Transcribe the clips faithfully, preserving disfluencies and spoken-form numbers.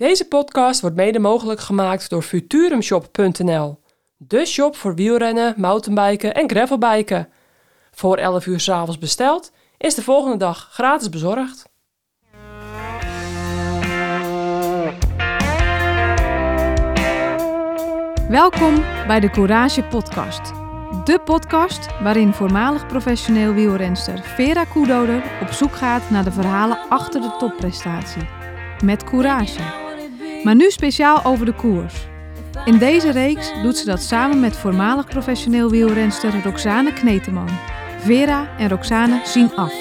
Deze podcast wordt mede mogelijk gemaakt door futurum shop punt n l. De shop voor wielrennen, mountainbiken en gravelbiken. Voor elf uur 's avonds besteld is de volgende dag gratis bezorgd. Welkom bij de Courage Podcast. De podcast waarin voormalig professioneel wielrenster Vera Koododer op zoek gaat naar de verhalen achter de topprestatie. Met courage. Maar nu speciaal over de koers. In deze reeks doet ze dat samen met voormalig professioneel wielrenster Roxane Kneteman. Vera en Roxane zien af.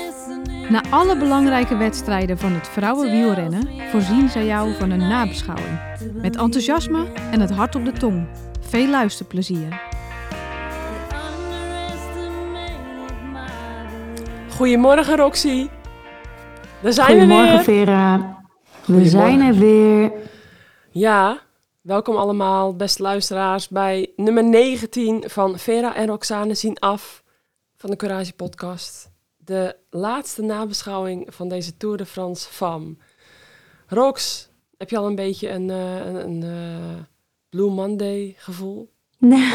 Na alle belangrijke wedstrijden van het vrouwenwielrennen voorzien zij jou van een nabeschouwing. Met enthousiasme en het hart op de tong. Veel luisterplezier. Goedemorgen Roxy. Daar zijn Goedemorgen, we weer. Vera. We zijn er weer. Ja, welkom allemaal beste luisteraars bij nummer negentien van Vera en Roxane zien af van de Courage Podcast. De laatste nabeschouwing van deze Tour de France Femme. Rox, heb je al een beetje een, een, een, een Blue Monday gevoel? Nee.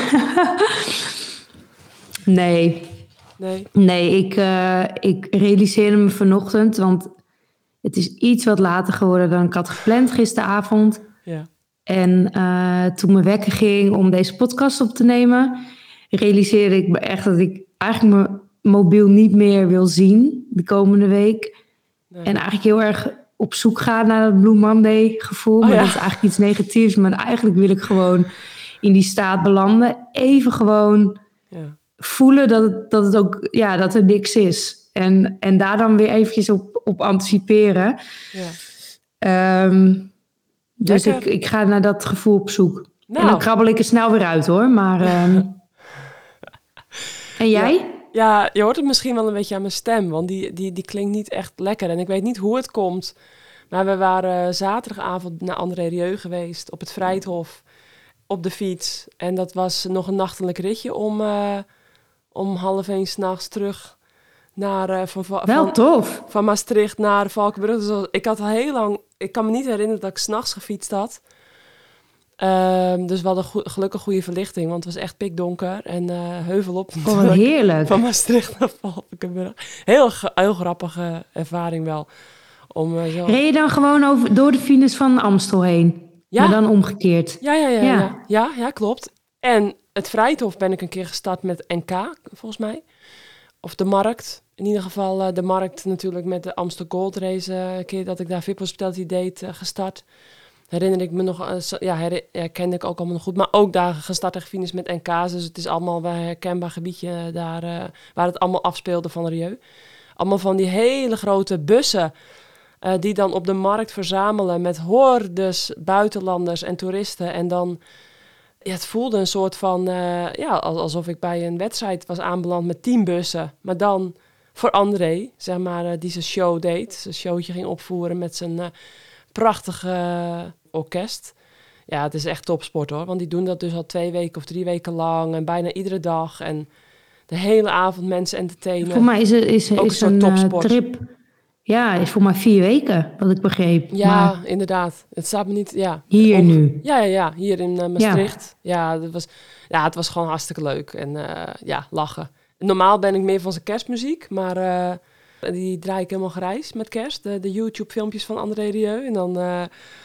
Nee. Nee, nee ik, uh, ik realiseerde me vanochtend, want het is iets wat later geworden dan ik had gepland gisteravond. Ja. En uh, toen mijn wekker ging om deze podcast op te nemen, realiseerde ik me echt dat ik eigenlijk mijn mobiel niet meer wil zien de komende week. Nee. En eigenlijk heel erg op zoek ga naar dat Blue Monday gevoel. Oh, maar ja. Dat is eigenlijk iets negatiefs. Maar eigenlijk wil ik gewoon in die staat belanden. Even gewoon ja. voelen dat het, dat het ook, ja, dat er niks is. En, en daar dan weer eventjes op, op anticiperen. Ja. Um, dus ik, ik ga naar dat gevoel op zoek. Nou. En dan krabbel ik er snel weer uit hoor. Maar, um... en jij? Ja. Ja, je hoort het misschien wel een beetje aan mijn stem, want die, die, die klinkt niet echt lekker. En ik weet niet hoe het komt, maar we waren zaterdagavond naar André Rieu geweest op het Vrijthof, op de fiets. En dat was nog een nachtelijk ritje om, uh, om half één 's nachts terug naar uh, van, van, wel tof. Van, van Maastricht naar Valkenburg. Dus ik had al heel lang, ik kan me niet herinneren dat ik 's nachts gefietst had. Um, dus we hadden go- gelukkig goede verlichting, want het was echt pikdonker en uh, heuvelop. Oh, heerlijk. Van Maastricht naar Valkenburg. Heel, heel grappige ervaring wel. Om, uh, zo... Reed je dan gewoon over, door de fines van Amstel heen? Ja. Maar dan omgekeerd? Ja, ja, ja, ja. Ja. Ja, ja, klopt. En het Vrijthof ben ik een keer gestart met N K, volgens mij. Of de Markt. In ieder geval uh, de Markt natuurlijk met de Amstel Gold Race. Uh, een keer dat ik daar V I P-hospitality deed, uh, gestart. Herinner ik me nog, ja, herkende ik ook allemaal nog goed. Maar ook daar gestart en gefinished met N K's. Dus het is allemaal wel een herkenbaar gebiedje daar, uh, waar het allemaal afspeelde van Rieu. Allemaal van die hele grote bussen uh, die dan op de markt verzamelen met hordes, buitenlanders en toeristen. En dan, ja, het voelde een soort van, uh, ja, alsof ik bij een wedstrijd was aanbeland met tien bussen. Maar dan voor André, zeg maar, uh, die zijn show deed. Zijn showtje ging opvoeren met zijn... Uh, prachtige uh, orkest. Ja, het is echt topsport hoor. Want die doen dat dus al twee weken of drie weken lang. En bijna iedere dag. En de hele avond mensen entertainen. Voor mij is, er, is, is, is een uh, trip... Ja, is voor mij vier weken, wat ik begreep. Ja, maar... inderdaad. Het staat me niet... Ja. Hier Om, nu? Ja, ja, ja, hier in uh, Maastricht. Ja. Ja, dat was, ja, het was gewoon hartstikke leuk. En uh, ja, lachen. Normaal ben ik meer van zijn kerstmuziek, maar... Uh, die draai ik helemaal grijs met kerst. De, de YouTube-filmpjes van André Rieu. En dan uh,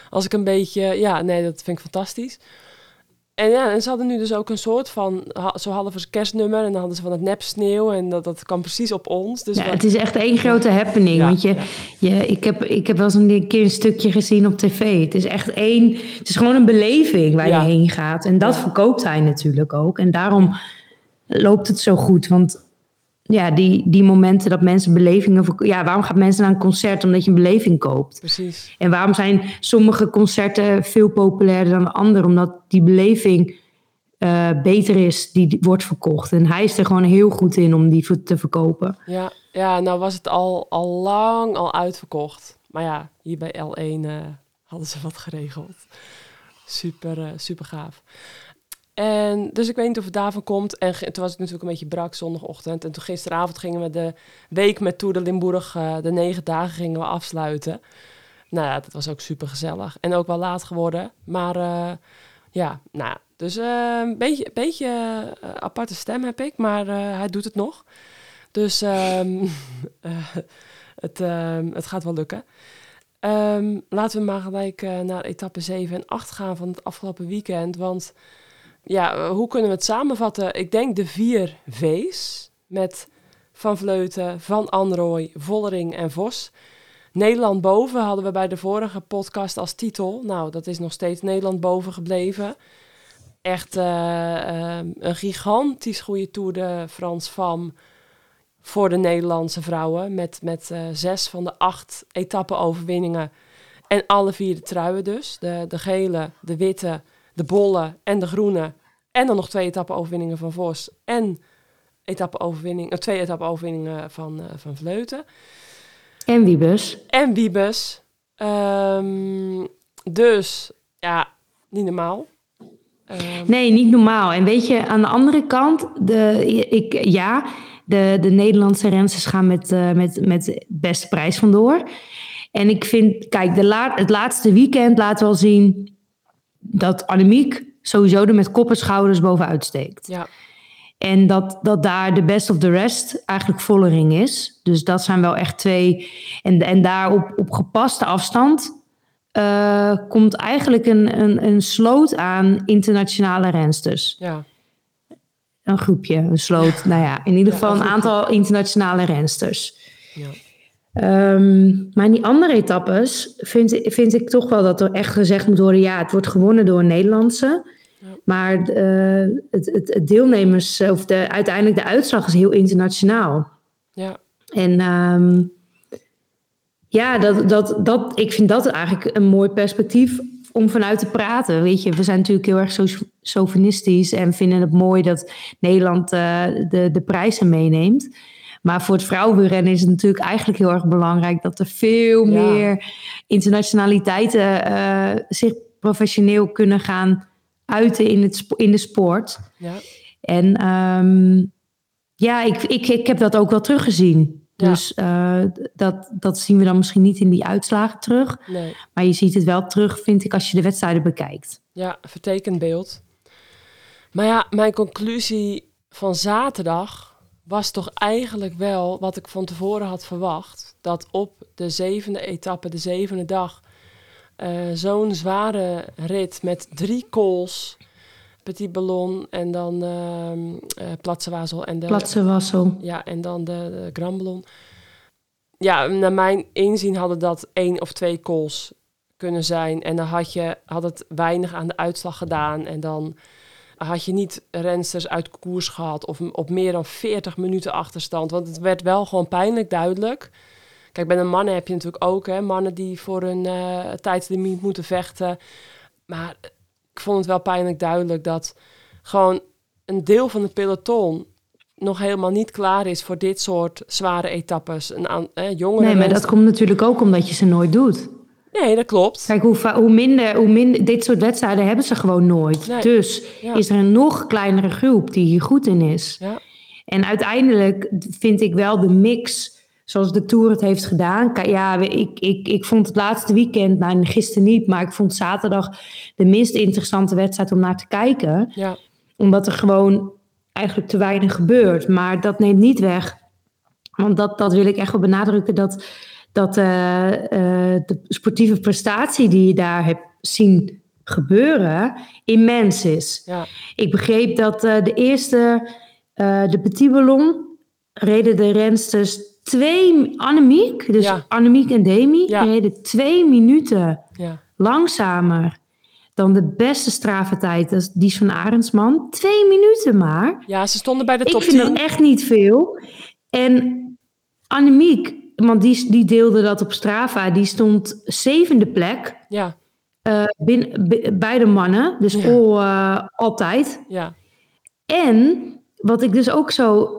als ik een beetje... Ja, nee, dat vind ik fantastisch. En ja, en ze hadden nu dus ook een soort van... Ha, zo hadden we een kerstnummer. En dan hadden ze van het nep sneeuw. En dat, dat kwam precies op ons. Dus ja, wat... Het is echt één grote happening. Ja, want je, ja. je, ik, heb, ik heb wel eens een keer een stukje gezien op tv. Het is echt één... Het is gewoon een beleving waar ja. je heen gaat. En dat ja. verkoopt hij natuurlijk ook. En daarom loopt het zo goed. Want... Ja, die, die momenten dat mensen belevingen... Ja, waarom gaat mensen naar een concert? Omdat je een beleving koopt. Precies. En waarom zijn sommige concerten veel populairder dan andere? Omdat die beleving uh, beter is, die wordt verkocht. En hij is er gewoon heel goed in om die te verkopen. Ja, ja, nou was het al, al lang al uitverkocht. Maar ja, hier bij L één uh, hadden ze wat geregeld. Super, uh, super gaaf. En dus ik weet niet of het daarvan komt. En ge- toen was ik natuurlijk een beetje brak zondagochtend. En toen gisteravond gingen we de week met Tour de Limburg, uh, de negen dagen, gingen we afsluiten. Nou ja, dat was ook super gezellig. En ook wel laat geworden. Maar uh, ja, nou, dus uh, een beetje, een beetje uh, aparte stem heb ik. Maar uh, hij doet het nog. Dus um, uh, het, uh, het gaat wel lukken. Um, laten we maar gelijk uh, naar etappe zeven en acht gaan van het afgelopen weekend. Want ja, hoe kunnen we het samenvatten? Ik denk de vier V's met Van Vleuten, Van Anrooij, Vollering en Vos. Nederland boven hadden we bij de vorige podcast als titel. Nou, dat is nog steeds Nederland boven gebleven. Echt uh, uh, een gigantisch goede Tour de France Femme voor de Nederlandse vrouwen. Met, met uh, zes van de acht etappe-overwinningen. En alle vier de truien dus. De, de gele, de witte, de bolle en de groene. En dan nog twee etappe-overwinningen van Vos. En etappe-overwinning, uh, twee etappe-overwinningen van, uh, van Vleuten. En Wiebes. En Wiebes. Um, dus, ja, niet normaal. Um, nee, niet normaal. En weet je, aan de andere kant, de, ik, ja, de, de Nederlandse rensters gaan met, uh, met, met de beste prijs vandoor. En ik vind, kijk, de la, het laatste weekend laat wel zien dat Annemiek sowieso er met kop en schouders bovenuit steekt. Ja. En dat, dat daar de best of the rest eigenlijk Vollering is. Dus dat zijn wel echt twee. En, en daar op, op gepaste afstand uh, komt eigenlijk een, een, een sloot aan internationale rensters. Ja. Een groepje, een sloot. Ja. Nou ja, in ieder geval ja, een aantal internationale rensters. Ja. Um, maar in die andere etappes vind, vind ik toch wel dat er echt gezegd moet worden... ja, het wordt gewonnen door een Nederlandse... Maar uh, het, het, het deelnemers, of de, uiteindelijk de uitslag is heel internationaal. Ja. En um, ja, dat, dat, dat, ik vind dat eigenlijk een mooi perspectief om vanuit te praten. Weet je, we zijn natuurlijk heel erg so- chauvinistisch en vinden het mooi dat Nederland uh, de, de prijzen meeneemt. Maar voor het vrouwenrennen is het natuurlijk eigenlijk heel erg belangrijk dat er veel ja. meer internationaliteiten uh, zich professioneel kunnen gaan uiten in, het, in de sport. Ja. En um, ja, ik, ik, ik heb dat ook wel teruggezien. Ja. Dus uh, dat, dat zien we dan misschien niet in die uitslagen terug. Nee. Maar je ziet het wel terug, vind ik, als je de wedstrijden bekijkt. Ja, vertekend beeld. Maar ja, mijn conclusie van zaterdag was toch eigenlijk wel wat ik van tevoren had verwacht. Dat op de zevende etappe, de zevende dag... Uh, zo'n zware rit met drie calls, Petit Ballon en dan uh, uh, Platsewassel en de Platsewassel. Ja, en dan de, de Grand Ballon. Ja, naar mijn inzien hadden dat één of twee calls kunnen zijn. En dan had, je, had het weinig aan de uitslag gedaan. En dan had je niet rensters uit koers gehad of op meer dan veertig minuten achterstand. Want het werd wel gewoon pijnlijk duidelijk. Kijk, bij de mannen heb je natuurlijk ook, hè, mannen die voor hun uh, tijdslimiet moeten vechten. Maar ik vond het wel pijnlijk duidelijk dat gewoon een deel van het peloton nog helemaal niet klaar is voor dit soort zware etappes. Een aan, eh, jongere nee, maar mensen... dat komt natuurlijk ook omdat je ze nooit doet. Nee, dat klopt. Kijk, hoe, va- hoe, minder, hoe minder, dit soort wedstrijden hebben ze gewoon nooit. Nee. Dus ja. is er een nog kleinere groep die hier goed in is. Ja. En uiteindelijk vind ik wel de mix... Zoals de Tour het heeft gedaan. Ja, ik, ik, ik vond het laatste weekend, nou gisteren niet... maar ik vond zaterdag de minst interessante wedstrijd om naar te kijken. Ja. Omdat er gewoon eigenlijk te weinig gebeurt. Maar dat neemt niet weg. Want dat, dat wil ik echt wel benadrukken... dat, dat uh, uh, de sportieve prestatie die je daar hebt zien gebeuren... immens is. Ja. Ik begreep dat uh, de eerste, uh, de Petit Ballon... reden de rensters... Twee, Annemiek, dus ja. Annemiek en Demi, ja. reden twee minuten ja. langzamer dan de beste strafentijd, die is van Arendsman. Twee minuten maar. Ja, ze stonden bij de top tien. Ik vind dat echt niet veel. En Annemiek, want die, die deelde dat op Strava, die stond zevende plek ja. uh, bin, b, bij de mannen, dus ja. vol, uh, altijd. Ja. En wat ik dus ook zo...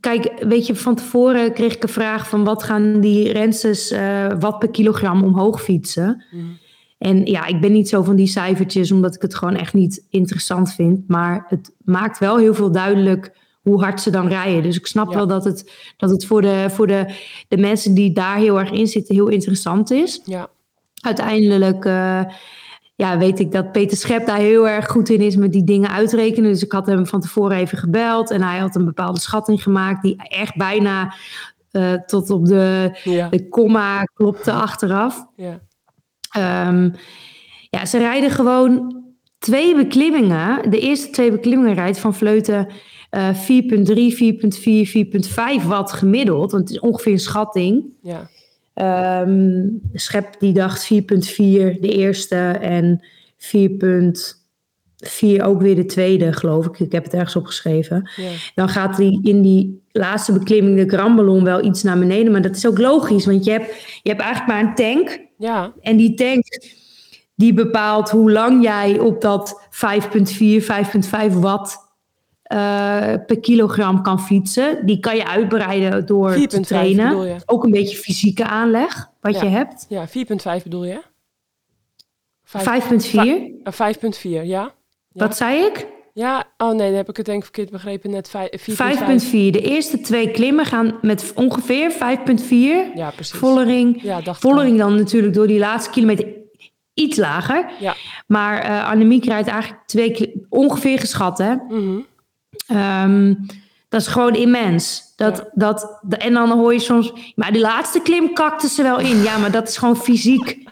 Kijk, weet je, van tevoren kreeg ik een vraag van wat gaan die rensters uh, wat per kilogram omhoog fietsen. Mm. En ja, ik ben niet zo van die cijfertjes, omdat ik het gewoon echt niet interessant vind. Maar het maakt wel heel veel duidelijk hoe hard ze dan rijden. Dus ik snap ja. wel dat het, dat het voor, de, voor de, de mensen die daar heel erg in zitten heel interessant is. Ja. uiteindelijk uh, ja, weet ik dat Peter Schep daar heel erg goed in is met die dingen uitrekenen. Dus ik had hem van tevoren even gebeld en hij had een bepaalde schatting gemaakt die echt bijna uh, tot op de, ja. de komma klopte achteraf. Ja. Um, ja, ze rijden gewoon twee beklimmingen. De eerste twee beklimmingen rijdt Van Vleuten uh, vier komma drie, vier komma vier, vier komma vijf watt gemiddeld. Want het is ongeveer een schatting. Ja. Um, Schep die dacht vier komma vier de eerste en vier komma vier ook weer de tweede, geloof ik. Ik heb het ergens opgeschreven. Ja. Dan gaat die in die laatste beklimming de Granballon wel iets naar beneden. Maar dat is ook logisch, want je hebt, je hebt eigenlijk maar een tank. Ja. En die tank die bepaalt hoe lang jij op dat vijf komma vier, vijf komma vijf watt uh, per kilogram kan fietsen. Die kan je uitbreiden door te trainen. Ook een beetje fysieke aanleg wat ja. je hebt. Ja, vier komma vijf bedoel je? vijf komma vier? vijf komma vier, ja. ja. Wat zei ik? Ja, oh nee, dan heb ik het denk ik verkeerd begrepen. Net vijf komma vier. vijf komma vier. De eerste twee klimmen gaan met ongeveer vijf komma vier. Ja, precies. Vollering, ja, Vollering dan natuurlijk door die laatste kilometer iets lager. Ja. Maar uh, Annemiek rijdt eigenlijk twee ongeveer geschat, hè? Mm-hmm. Um, dat is gewoon immens. Dat, ja. dat, en dan hoor je soms... Maar die laatste klim kakten ze wel in. Ja, maar dat is gewoon fysiek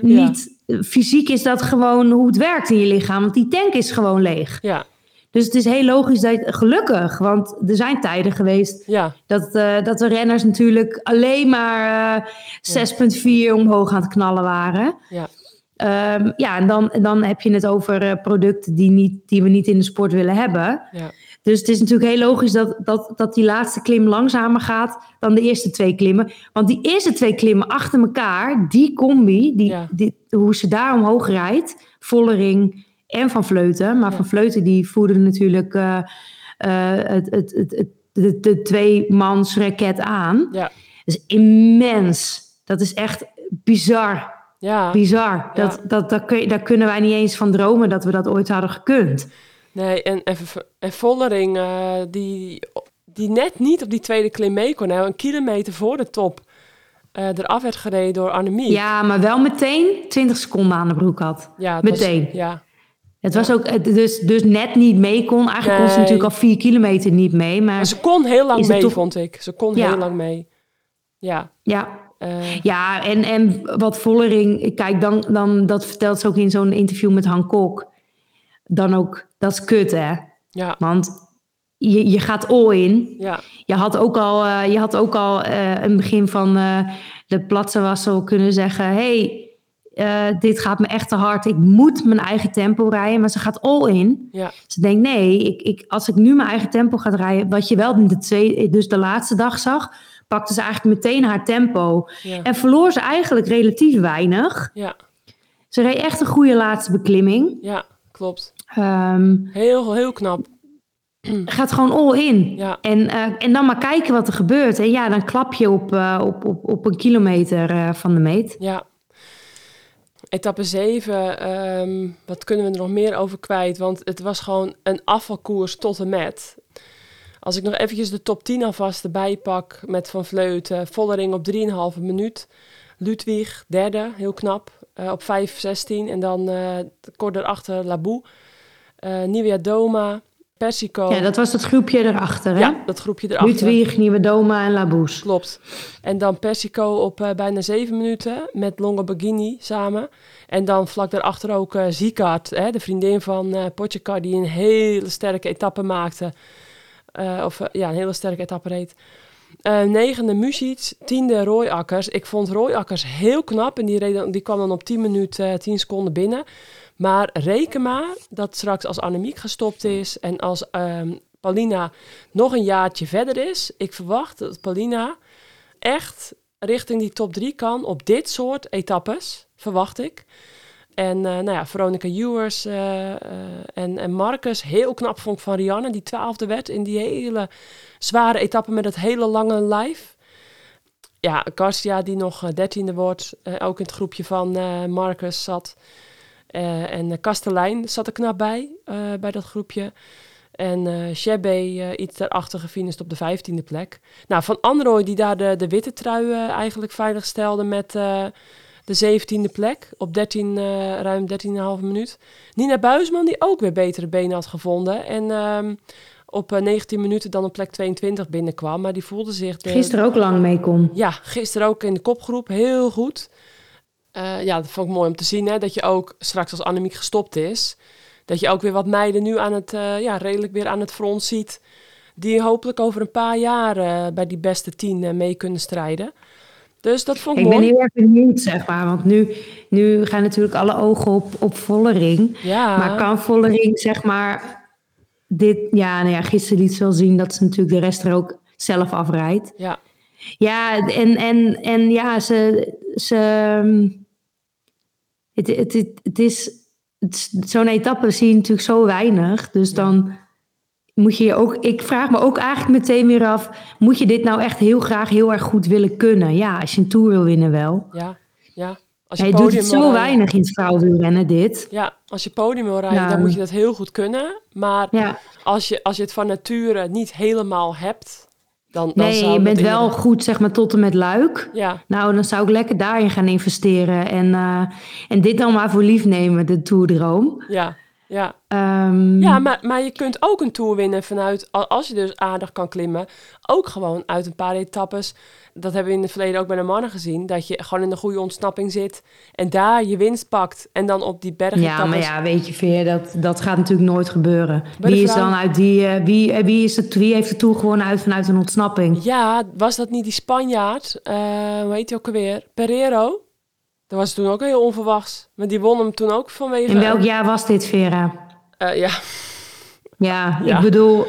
niet... Ja. Fysiek is dat gewoon hoe het werkt in je lichaam. Want die tank is gewoon leeg. Ja. Dus het is heel logisch, dat gelukkig. Want er zijn tijden geweest ja. dat, uh, dat de renners natuurlijk alleen maar uh, zes komma vier ja. omhoog aan het knallen waren. Ja, um, ja en dan, dan heb je het over uh, producten die, niet, die we niet in de sport willen hebben. Ja. Dus het is natuurlijk heel logisch dat, dat, dat die laatste klim langzamer gaat dan de eerste twee klimmen. Want die eerste twee klimmen achter elkaar, die combi, die, ja. die, hoe ze daar omhoog rijdt, Vollering en Van Vleuten. Maar ja. Van Vleuten die voerde natuurlijk uh, uh, het, het, het, het, de, de tweemansraket aan. Ja. Dat is immens. Dat is echt bizar. Ja. Bizar. Ja. Dat, dat, dat kun, daar kunnen wij niet eens van dromen dat we dat ooit hadden gekund. Nee, en, en, en Vollering, uh, die, die net niet op die tweede klim mee kon. Nou, een kilometer voor de top uh, eraf werd gereden door Annemiek. Ja, maar wel meteen twintig seconden aan de broek had. Ja, het meteen. Was, ja. Het ja. was ook, dus, dus net niet mee kon. Eigenlijk nee. kon ze natuurlijk al vier kilometer niet mee. Maar, maar ze kon heel lang mee, toch... vond ik. Ze kon ja. heel lang mee. Ja. Ja. Uh. Ja, en, en wat Vollering... Kijk, dan, dan, dat vertelt ze ook in zo'n interview met Han Kok. Dan ook... Dat is kut, hè? Ja. Want je, je gaat all in. Ja. Je had ook al, uh, je had ook al uh, een begin van uh, de platsewassel kunnen zeggen... hey, uh, dit gaat me echt te hard. Ik moet mijn eigen tempo rijden. Maar ze gaat all in. Ja. Ze denkt, nee, ik, ik, als ik nu mijn eigen tempo ga rijden... wat je wel de tweede, dus de laatste dag zag... pakte ze eigenlijk meteen haar tempo. Ja. En verloor ze eigenlijk relatief weinig. Ja. Ze reed echt een goede laatste beklimming. Ja, klopt. Um, heel, heel knap. Gaat gewoon all in. Ja. En, uh, en dan maar kijken wat er gebeurt. En ja, dan klap je op, uh, op, op, op een kilometer uh, van de meet. Ja. Etappe zeven. Um, wat kunnen we er nog meer over kwijt? Want het was gewoon een afvalkoers tot en met. Als ik nog eventjes de top tien alvast erbij pak met Van Vleuten. Vollering op drieënhalve minuut. Ludwig, derde. Heel knap. Uh, op vijf zestien. En dan uh, kort daarachter Labouche. Uh, Niewiadoma, Persico. Ja, dat was dat groepje erachter, hè? Ja, dat groepje erachter. Ludwig, Niewiadoma en Labouche. Klopt. En dan Persico op uh, bijna zeven minuten met Longo Borghini samen. En dan vlak daarachter ook uh, Žigart, hè, de vriendin van uh, Pogačar, die een hele sterke etappe maakte. Uh, of uh, ja, een hele sterke etappe reed. Uh, negende Mužič, tiende Rooijakkers. Ik vond Rooijakkers heel knap en die, reed, die kwam dan op tien minuten, tien seconden binnen. Maar reken maar dat straks als Annemiek gestopt is en als um, Paulina nog een jaartje verder is. Ik verwacht dat Paulina echt richting die top drie kan op dit soort etappes, verwacht ik. En uh, nou ja, Veronica Ewers uh, uh, en, en Marcus, heel knap vond ik van Rianne, die twaalfde werd in die hele zware etappe met dat hele lange lijf. Ja, Garcia die nog dertiende wordt, uh, ook in het groepje van uh, Marcus zat. Uh, en Kastelein zat er knap bij, uh, bij dat groepje. En uh, Shebe uh, iets daarachter gefinished op de vijftiende plek. Nou, Van Anrooij die daar de, de witte trui uh, eigenlijk veilig stelde met... Uh, de zeventiende plek op dertien, uh, ruim dertien komma vijf minuut. Nina Buisman, die ook weer betere benen had gevonden. En um, op negentien minuten dan op plek tweeëntwintig binnenkwam. Maar die voelde zich... De, gisteren ook lang mee kon. Ja, gisteren ook in de kopgroep. Heel goed. Uh, ja, dat vond ik mooi om te zien. Hè, dat je ook straks als Annemiek gestopt is... dat je ook weer wat meiden nu aan het, uh, ja, redelijk weer aan het front ziet... die hopelijk over een paar jaar uh, bij die beste tien uh, mee kunnen strijden. Dus dat vond ik mooi. Ik ben heel erg benieuwd, zeg maar. Want nu, nu gaan natuurlijk alle ogen op, op Vollering. Ja. Maar kan Vollering, zeg maar... dit, ja, nou ja, gisteren liet ze wel zien dat ze natuurlijk de rest er ook zelf afrijdt. Ja. Ja, en, en, en ja, ze... ze het, het, het, het is... Het, zo'n etappe zie je natuurlijk zo weinig. Dus dan... moet je je ook, ik vraag me ook eigenlijk meteen weer af... moet je dit nou echt heel graag heel erg goed willen kunnen? Ja, als je een Tour wil winnen wel. Ja, ja. Als je, ja, je podium doet het zo weinig in het vrouwenwielrennen, dit. Ja, als je podium wil rijden, nou, dan moet je dat heel goed kunnen. Maar ja. als, je, als je het van nature niet helemaal hebt... Dan, dan nee, zou je bent wel goed, zeg maar, tot en met Luik. Ja. Nou, dan zou ik lekker daarin gaan investeren. En, uh, en dit dan maar voor lief nemen, de Tourdroom. Ja. Ja, um, ja maar, maar je kunt ook een Tour winnen vanuit, als je dus aardig kan klimmen, ook gewoon uit een paar etappes. Dat hebben we in het verleden ook bij de mannen gezien, dat je gewoon in de goede ontsnapping zit en daar je winst pakt en dan op die bergen. Ja, maar ja, weet je, Veer, dat, dat gaat natuurlijk nooit gebeuren. Wie is dan uit die, uh, wie, uh, wie, is het, wie heeft de Tour gewonnen uit vanuit een ontsnapping? Ja, was dat niet die Spanjaard, uh, hoe heet hij ook alweer, Pereiro? Dat was toen ook heel onverwachts. Maar die won hem toen ook vanwege... In welk jaar was dit, Vera? Uh, ja. ja. Ja, ik bedoel...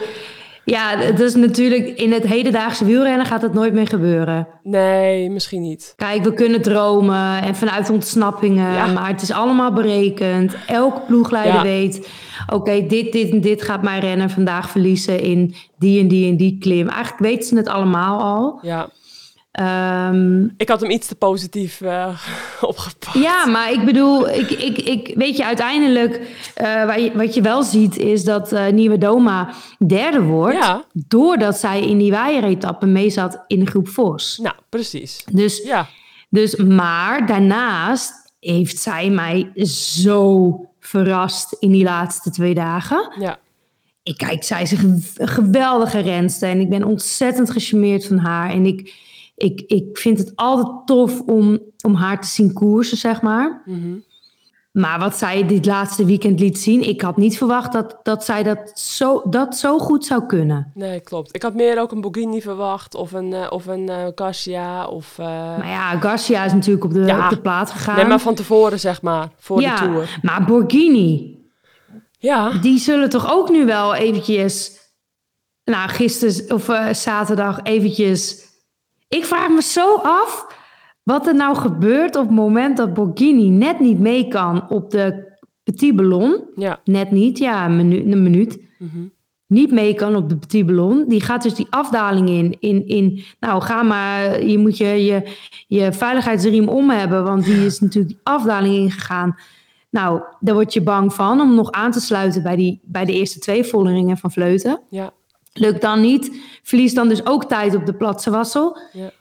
Ja, het is natuurlijk... In het hedendaagse wielrennen gaat dat nooit meer gebeuren. Nee, misschien niet. Kijk, we kunnen dromen en vanuit ontsnappingen. Ja. Maar het is allemaal berekend. Elke ploegleider ja. weet... Oké, okay, dit, dit en dit gaat mijn renner vandaag verliezen in die en die en die klim. Eigenlijk weten ze het allemaal al. Ja. Um, ik had hem iets te positief uh, opgepakt. Ja, maar ik bedoel, ik, ik, ik, weet je, uiteindelijk, uh, wat je wel ziet, is dat uh, Niewiadoma derde wordt. Ja. Doordat zij in die waaieretappe mee zat in de groep Vos. Nou, precies. Dus, ja. dus, maar daarnaast heeft zij mij zo verrast in die laatste twee dagen. Ja. Ik kijk, zij is een geweldige renster en ik ben ontzettend gecharmeerd van haar. En ik... Ik, ik vind het altijd tof om, om haar te zien koersen, zeg maar. Mm-hmm. Maar wat zij dit laatste weekend liet zien... ik had niet verwacht dat, dat zij dat zo, dat zo goed zou kunnen. Nee, klopt. Ik had meer ook een Borghini verwacht... of een, of een uh, Garcia, of... Uh... Maar ja, Garcia is natuurlijk op de, ja. op de plaat gegaan. Nee, maar van tevoren, zeg maar, voor ja, de Tour. Maar Borghini... Ja. Die zullen toch ook nu wel eventjes... Nou, gisteren of uh, zaterdag eventjes... Ik vraag me zo af wat er nou gebeurt op het moment dat Borghini net niet mee kan op de Petit Ballon. Ja. Net niet, ja, een minuut. Een minuut. Mm-hmm. Niet mee kan op de Petit Ballon. Die gaat dus die afdaling in. in, in nou, ga maar, je moet je, je, je veiligheidsriem om hebben, want die is natuurlijk die afdaling ingegaan. Nou, daar word je bang van om nog aan te sluiten bij, die, bij de eerste twee Volleringen van Vleuten. Ja. Lukt dan niet. Verliest dan dus ook tijd op de platse wassel. Ja.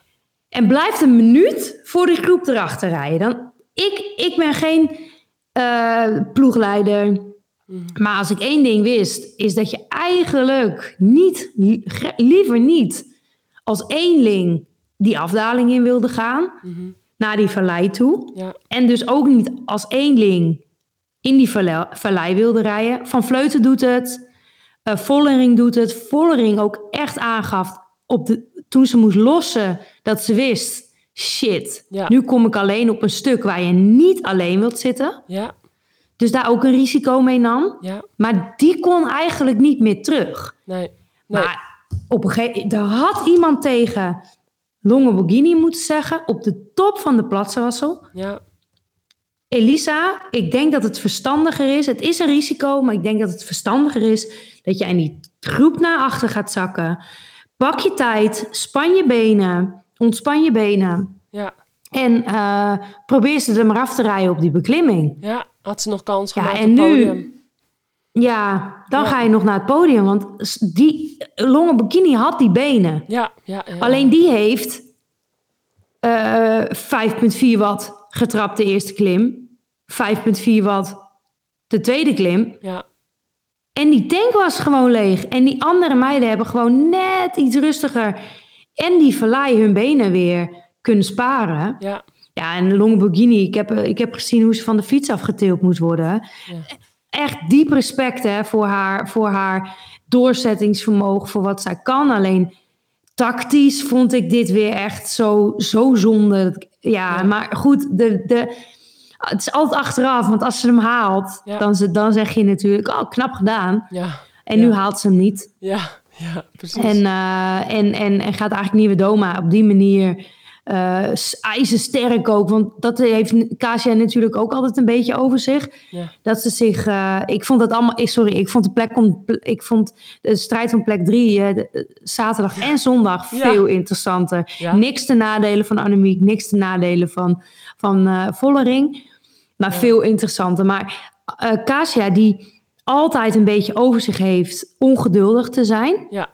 En blijft een minuut voor die groep erachter rijden. Dan, ik, ik ben geen uh, ploegleider. Mm-hmm. Maar als ik één ding wist... is dat je eigenlijk niet, li- liever niet... als eenling die afdaling in wilde gaan... Mm-hmm. naar die vallei toe. Ja. En dus ook niet als eenling in die vallei, vallei wilde rijden. Van Vleuten doet het... Uh, Vollering doet het. Vollering ook echt aangaf op de, toen ze moest lossen dat ze wist, shit, ja. nu kom ik alleen op een stuk waar je niet alleen wilt zitten. Ja. Dus daar ook een risico mee nam. Ja. Maar die kon eigenlijk niet meer terug. Nee. Nee. Maar op een gegeven moment, er had iemand tegen Longo Borghini moeten zeggen, op de top van de platsewassel. Ja. Elisa, ik denk dat het verstandiger is. Het is een risico, maar ik denk dat het verstandiger is... dat jij in die groep naar achter gaat zakken. Pak je tijd, span je benen, ontspan je benen. Ja. En uh, probeer ze er maar af te rijden op die beklimming. Ja, had ze nog kans gemaakt ja, en op het podium. Nu, ja, dan ja. ga je nog naar het podium. Want die Longo Borghini had die benen. Ja, ja, ja. Alleen die heeft uh, vijf komma vier watt... getrapt de eerste klim. vijf komma vier watt de tweede klim. Ja. En die tank was gewoon leeg. En die andere meiden hebben gewoon net iets rustiger. En die vallei hun benen weer kunnen sparen. Ja, ja en Longo Borghini. Ik heb, ik heb gezien hoe ze van de fiets afgetild moet worden. Ja. Echt diep respect hè, voor, haar, voor haar doorzettingsvermogen. Voor wat zij kan. Alleen tactisch vond ik dit weer echt zo, zo zonde. Ja, ja, maar goed. De, de, het is altijd achteraf. Want als ze hem haalt. Ja. Dan, ze, dan zeg je natuurlijk. Oh, knap gedaan. Ja. En ja. nu haalt ze hem niet. Ja. Ja, precies. En, uh, en, en, en gaat eigenlijk Niewiadoma op die manier uh, ijzersterk ook. Want dat heeft Kasia natuurlijk ook altijd een beetje over zich. Ja. Dat ze zich... Uh, ik vond dat allemaal... Sorry, ik vond de plek om, ik vond de strijd van plek drie uh, de, zaterdag en zondag veel ja. interessanter. Ja. Niks te nadelen van Annemiek. Niks te nadelen van, van uh, Vollering. Maar ja. veel interessanter. Maar uh, Kasia die... altijd een beetje over zich heeft ongeduldig te zijn. Ja.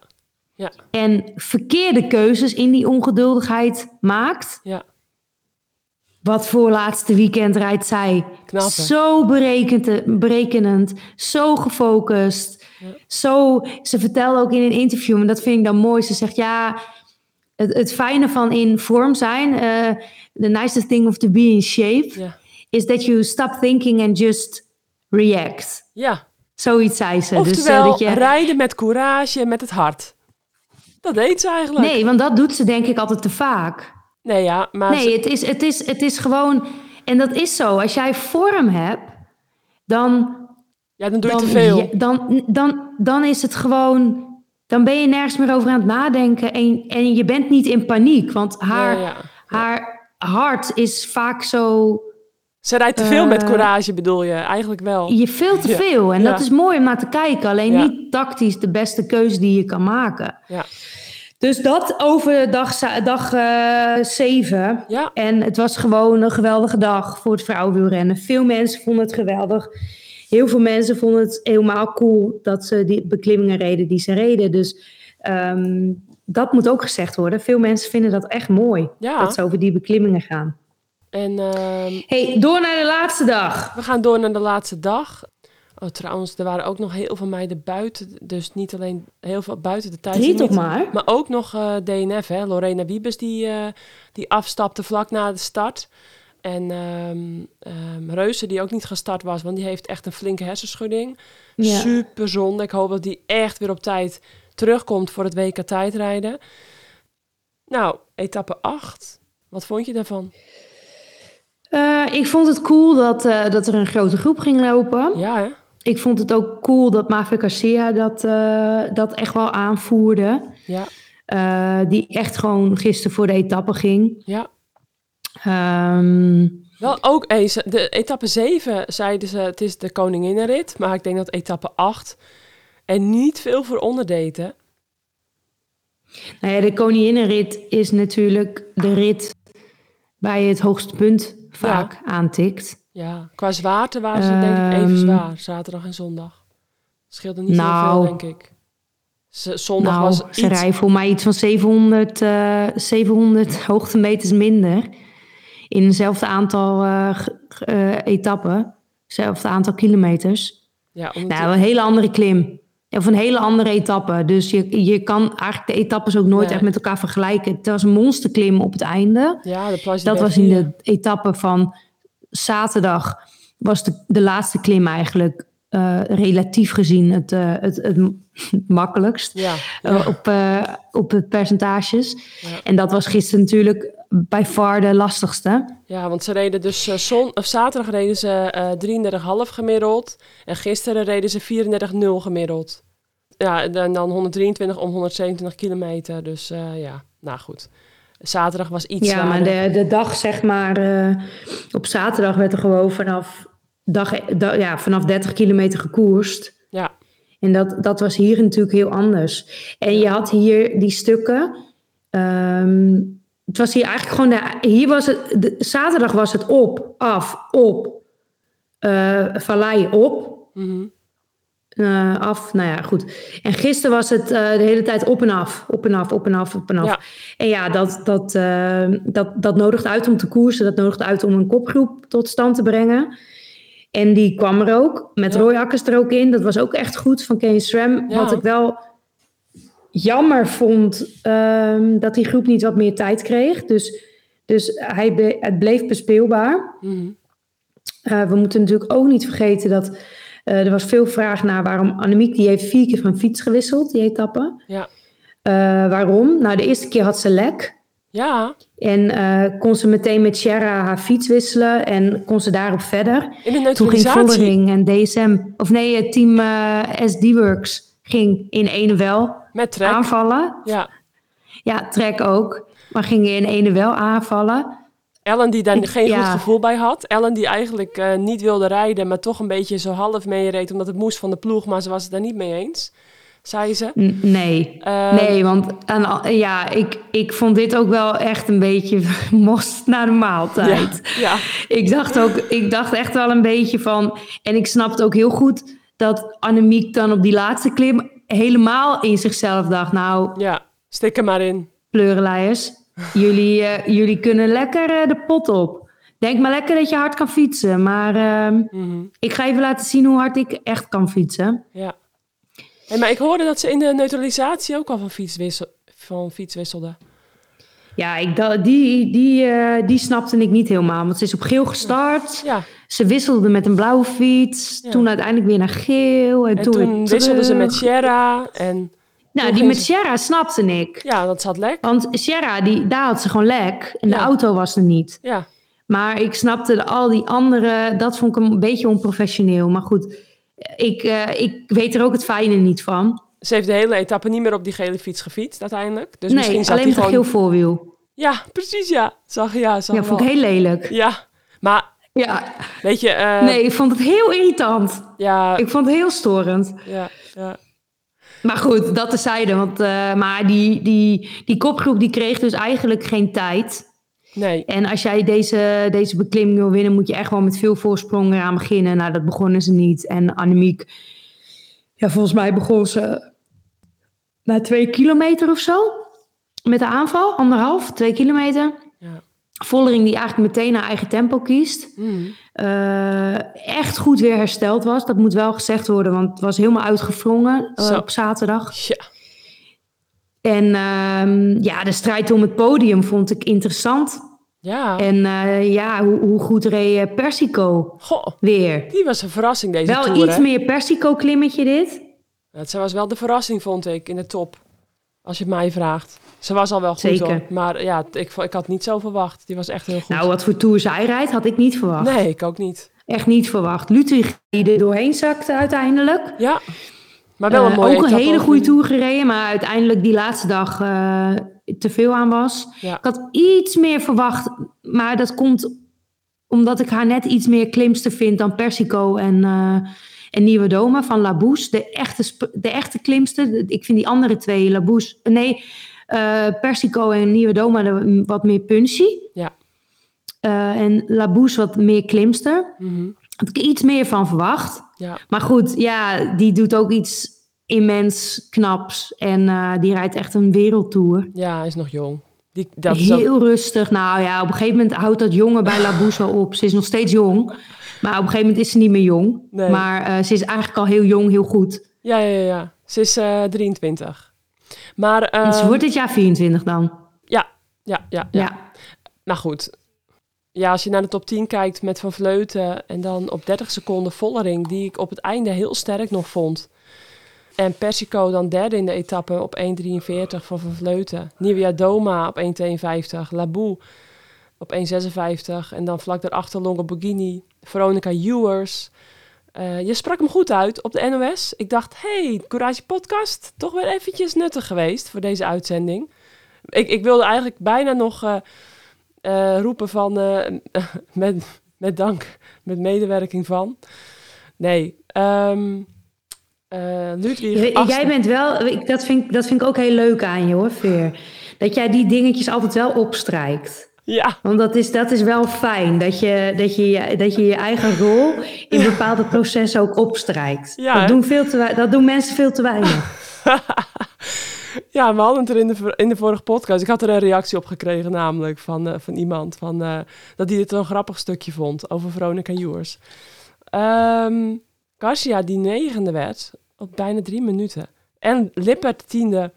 Ja. En verkeerde keuzes in die ongeduldigheid maakt. Ja. Wat voor laatste weekend rijdt zij. Knap, zo berekend, berekenend, zo gefocust. Ja. Zo, ze vertelde ook in een interview, en dat vind ik dan mooi. Ze zegt, ja, het, het fijne van in vorm zijn, uh, the nicest thing of to be in shape, ja. is that you stop thinking and just react. Ja. Zoiets zei ze. Oftewel, dus, uh, dat je... rijden met courage en met het hart. Dat deed ze eigenlijk. Nee, want dat doet ze denk ik altijd te vaak. Nee, ja, maar... Nee, ze... het, is, het, is, het is gewoon... En dat is zo. Als jij vorm hebt, dan... Ja, dan doe je dan, te veel. Ja, dan, dan, dan is het gewoon... Dan ben je nergens meer over aan het nadenken. En, en je bent niet in paniek. Want haar, ja, ja, ja. haar hart is vaak zo... Ze rijdt te veel uh, met courage, bedoel je? Eigenlijk wel. Je veel te veel. En ja. dat is mooi om naar te kijken. Alleen ja. niet tactisch de beste keuze die je kan maken. Ja. Dus dat over dag, dag uh, zeven. Ja. En het was gewoon een geweldige dag voor het vrouwenwielrennen. Veel mensen vonden het geweldig. Heel veel mensen vonden het helemaal cool dat ze die beklimmingen reden die ze reden. Dus um, dat moet ook gezegd worden. Veel mensen vinden dat echt mooi. Ja. Dat ze over die beklimmingen gaan. En, uh, hey, door naar de laatste dag. We gaan door naar de laatste dag. Oh, trouwens, er waren ook nog heel veel meiden buiten. Dus niet alleen heel veel buiten de tijd. Niet op maar. Maar ook nog uh, D N F, hè? Lorena Wiebes die, uh, die afstapte vlak na de start. En um, um, Reuze die ook niet gestart was, want die heeft echt een flinke hersenschudding. Ja. Super zonde. Ik hoop dat die echt weer op tijd terugkomt voor het W K tijdrijden. Nou, etappe acht. Wat vond je daarvan? Uh, ik vond het cool dat, uh, dat er een grote groep ging lopen. Ja, hè? Ik vond het ook cool dat Mave Garcia dat, uh, dat echt wel aanvoerde. Ja. Uh, die echt gewoon gisteren voor de etappe ging. Ja. Um, wel ook eens, de etappe zeven zeiden ze, het is de koninginnenrit. Maar ik denk dat etappe acht er niet veel voor onderdeed, hè? Nou ja, de koninginnenrit is natuurlijk de rit waar je het hoogste punt vaak ja. aantikt. Ja, qua zwaarte waren ze um, denk ik even zwaar, zaterdag en zondag. Scheelde niet nou, heel veel, denk ik. Z- zondag nou, was iets... ze rijden voor mij iets van zevenhonderd hoogtemeters minder. In hetzelfde aantal uh, uh, etappen, hetzelfde aantal kilometers. Ja, om nou, een hele andere klim. Of een hele andere etappe. Dus je, je kan eigenlijk de etappes ook nooit nee. echt met elkaar vergelijken. Het was een monsterklim op het einde. Ja, de Place Dat was in de etappe van zaterdag. Was de, de laatste klim eigenlijk uh, relatief gezien het, uh, het, het, het makkelijkst. Ja, ja. Uh, op, uh, op de percentages. Ja. En dat was gisteren natuurlijk bij far de lastigste. Ja, want ze reden dus uh, zon, of zaterdag reden ze uh, drieëndertig komma vijf gemiddeld. En gisteren reden ze vierendertig komma nul gemiddeld. Ja, en dan honderddrieëntwintig om honderdzwevenentwintig kilometer. Dus uh, ja, nou goed. Zaterdag was iets... Ja, maar de, de dag zeg maar... Uh, op zaterdag werd er gewoon vanaf, dag, da, ja, vanaf dertig kilometer gekoerst. Ja. En dat, dat was hier natuurlijk heel anders. En je had hier die stukken... Um, Het was hier eigenlijk gewoon... De, hier was het, de, zaterdag was het op, af, op. Uh, vallei op. Mm-hmm. uh, af. Nou ja, goed. En gisteren was het uh, de hele tijd op en af. Op en af, op en af, op en af. Ja. En ja, dat, dat, uh, dat, dat nodigt uit om te koersen. Dat nodigt uit om een kopgroep tot stand te brengen. En die kwam er ook. Met ja. Rooijakkers er ook in. Dat was ook echt goed van Kane Stram. Ja. Wat ik wel jammer vond, um, dat die groep niet wat meer tijd kreeg. Dus, dus hij ble- het bleef bespeelbaar. Mm-hmm. Uh, we moeten natuurlijk ook niet vergeten dat uh, er was veel vraag naar waarom Annemiek, die heeft vier keer van fiets gewisseld, die etappe. Ja. Uh, waarom? Nou, de eerste keer had ze lek. Ja. En uh, kon ze meteen met Sierra haar fiets wisselen en kon ze daarop verder. In de neutralisatie. Toen ging Vollering en D S M, of nee, team uh, S D Works ging in ene wel met Trek aanvallen. Ja, ja, Trek ook. Maar gingen in ene wel aanvallen. Ellen die daar geen ja. goed gevoel bij had. Ellen die eigenlijk uh, niet wilde rijden, maar toch een beetje zo half mee reed, omdat het moest van de ploeg, maar ze was het daar niet mee eens, zei ze. N- nee, uh, nee, want en, ja, ik, ik vond dit ook wel echt een beetje most naar de maaltijd. Ja, ja. Ik dacht ook, ik dacht echt wel een beetje van, en ik snapte ook heel goed dat Annemiek dan op die laatste klim helemaal in zichzelf dacht, nou... Ja, stik er maar in. Pleurenleiers. Jullie, uh, jullie kunnen lekker uh, de pot op. Denk maar lekker dat je hard kan fietsen. Maar uh, mm-hmm. ik ga even laten zien hoe hard ik echt kan fietsen. Ja. Hey, maar ik hoorde dat ze in de neutralisatie ook al van fiets, wissel, van fiets wisselden. Ja, ik d- die, die, uh, die snapte ik niet helemaal. Want ze is op geel gestart. Ja. Ze wisselde met een blauwe fiets. Ja. Toen uiteindelijk weer naar geel. En, en toen, toen wisselden ze met Sierra en... Nou, die met Sierra snapte ik. Ja, dat zat lek. Want Sierra, die, daar had ze gewoon lek. En ja. de auto was er niet. Ja. Maar ik snapte de, al die andere... Dat vond ik een beetje onprofessioneel. Maar goed, ik, uh, ik weet er ook het fijne niet van. Ze heeft de hele etappe niet meer op die gele fiets gefietst uiteindelijk. Dus nee, misschien zat alleen met gewoon... een geel voorwiel. Ja, precies, ja. Zag, ja, zag ja, vond ik heel lelijk. Ja, maar... Ja, weet je... Uh... Nee, ik vond het heel irritant. Ja. Ik vond het heel storend. Ja, ja. Maar goed, dat tezijde. Want, uh, maar die, die, die kopgroep die kreeg dus eigenlijk geen tijd. Nee. En als jij deze, deze beklimming wil winnen, moet je echt wel met veel voorsprong eraan beginnen. Nou, dat begonnen ze niet. En Annemiek, ja, volgens mij begon ze na twee kilometer of zo. Met de aanval, anderhalf, twee kilometer. Ja. Vollering die eigenlijk meteen haar eigen tempo kiest. Mm. Uh, echt goed weer hersteld was. Dat moet wel gezegd worden, want het was helemaal uitgevrongen uh, op zaterdag. Ja. En uh, ja, de strijd om het podium vond ik interessant. Ja. En uh, ja, hoe, hoe goed reed Persico Goh, weer. Die was een verrassing deze wel tour. Wel iets hè? meer Persico-klimmetje dit. Dat was wel de verrassing, vond ik, in de top. Als je het mij vraagt. Ze was al wel goed, Zeker. Hoor. Maar ja, ik, ik had niet zo verwacht. Die was echt heel goed. Nou, wat voor tour zij rijdt, had ik niet verwacht. Nee, ik ook niet. Echt niet verwacht. Ludwig die er doorheen zakte uiteindelijk. Ja, maar wel een mooie uh, Ook een hele goede tour gereden, maar uiteindelijk die laatste dag uh, te veel aan was. Ja. Ik had iets meer verwacht, maar dat komt omdat ik haar net iets meer klimster vind dan Persico en... Uh, En Niewiadoma van Labouche, de echte, sp- de echte klimste. Ik vind die andere twee, Labouche... Nee, uh, Persico en Niewiadoma wat meer punchy. Ja. Uh, en Labouche wat meer klimster. Mm-hmm. Had ik iets meer van verwacht. Ja. Maar goed, ja, die doet ook iets immens knaps. En uh, die rijdt echt een wereldtour. Ja, is nog jong. Die, dat Heel is ook... rustig. Nou ja, op een gegeven moment houdt dat jongen bij Labouche al op. Ze is nog steeds jong. Maar op een gegeven moment is ze niet meer jong. Nee. Maar uh, ze is eigenlijk al heel jong, heel goed. Ja, ja, ja. Ze is uh, drieëntwintig. Maar, uh, ze wordt dit jaar vierentwintig dan. Ja, ja, ja, ja. ja. Nou goed. Ja, als je naar de top tien kijkt met Van Vleuten... en dan op dertig seconden Vollering... die ik op het einde heel sterk nog vond. En Persico dan derde in de etappe op één drieënveertig van Van Vleuten. Niewiadoma op één tweeënvijftig. Labouche op één zesenvijftig. En dan vlak daarachter Longo Borghini... Veronica Ewers. Uh, je sprak hem goed uit op de N O S. Ik dacht, hey, Courage Podcast, toch weer eventjes nuttig geweest voor deze uitzending. Ik, ik wilde eigenlijk bijna nog uh, uh, roepen van, uh, met, met dank, met medewerking van. Nee, um, uh, Ludwig. J- jij bent wel, ik, dat, vind, dat vind ik ook heel leuk aan je hoor, Veer. Dat jij die dingetjes altijd wel opstrijkt. Ja. Want dat is, dat is wel fijn, dat je, dat, je, dat je je eigen rol in bepaalde processen ook opstrijkt. Ja, dat, doen veel te, dat doen mensen veel te weinig. Ja, we hadden het er in de, in de vorige podcast. Ik had er een reactie op gekregen namelijk van, uh, van iemand. Van, uh, dat hij dit een grappig stukje vond over Veronica Ewers. Um, Garcia, die negende werd op bijna drie minuten. En Lippert tiende.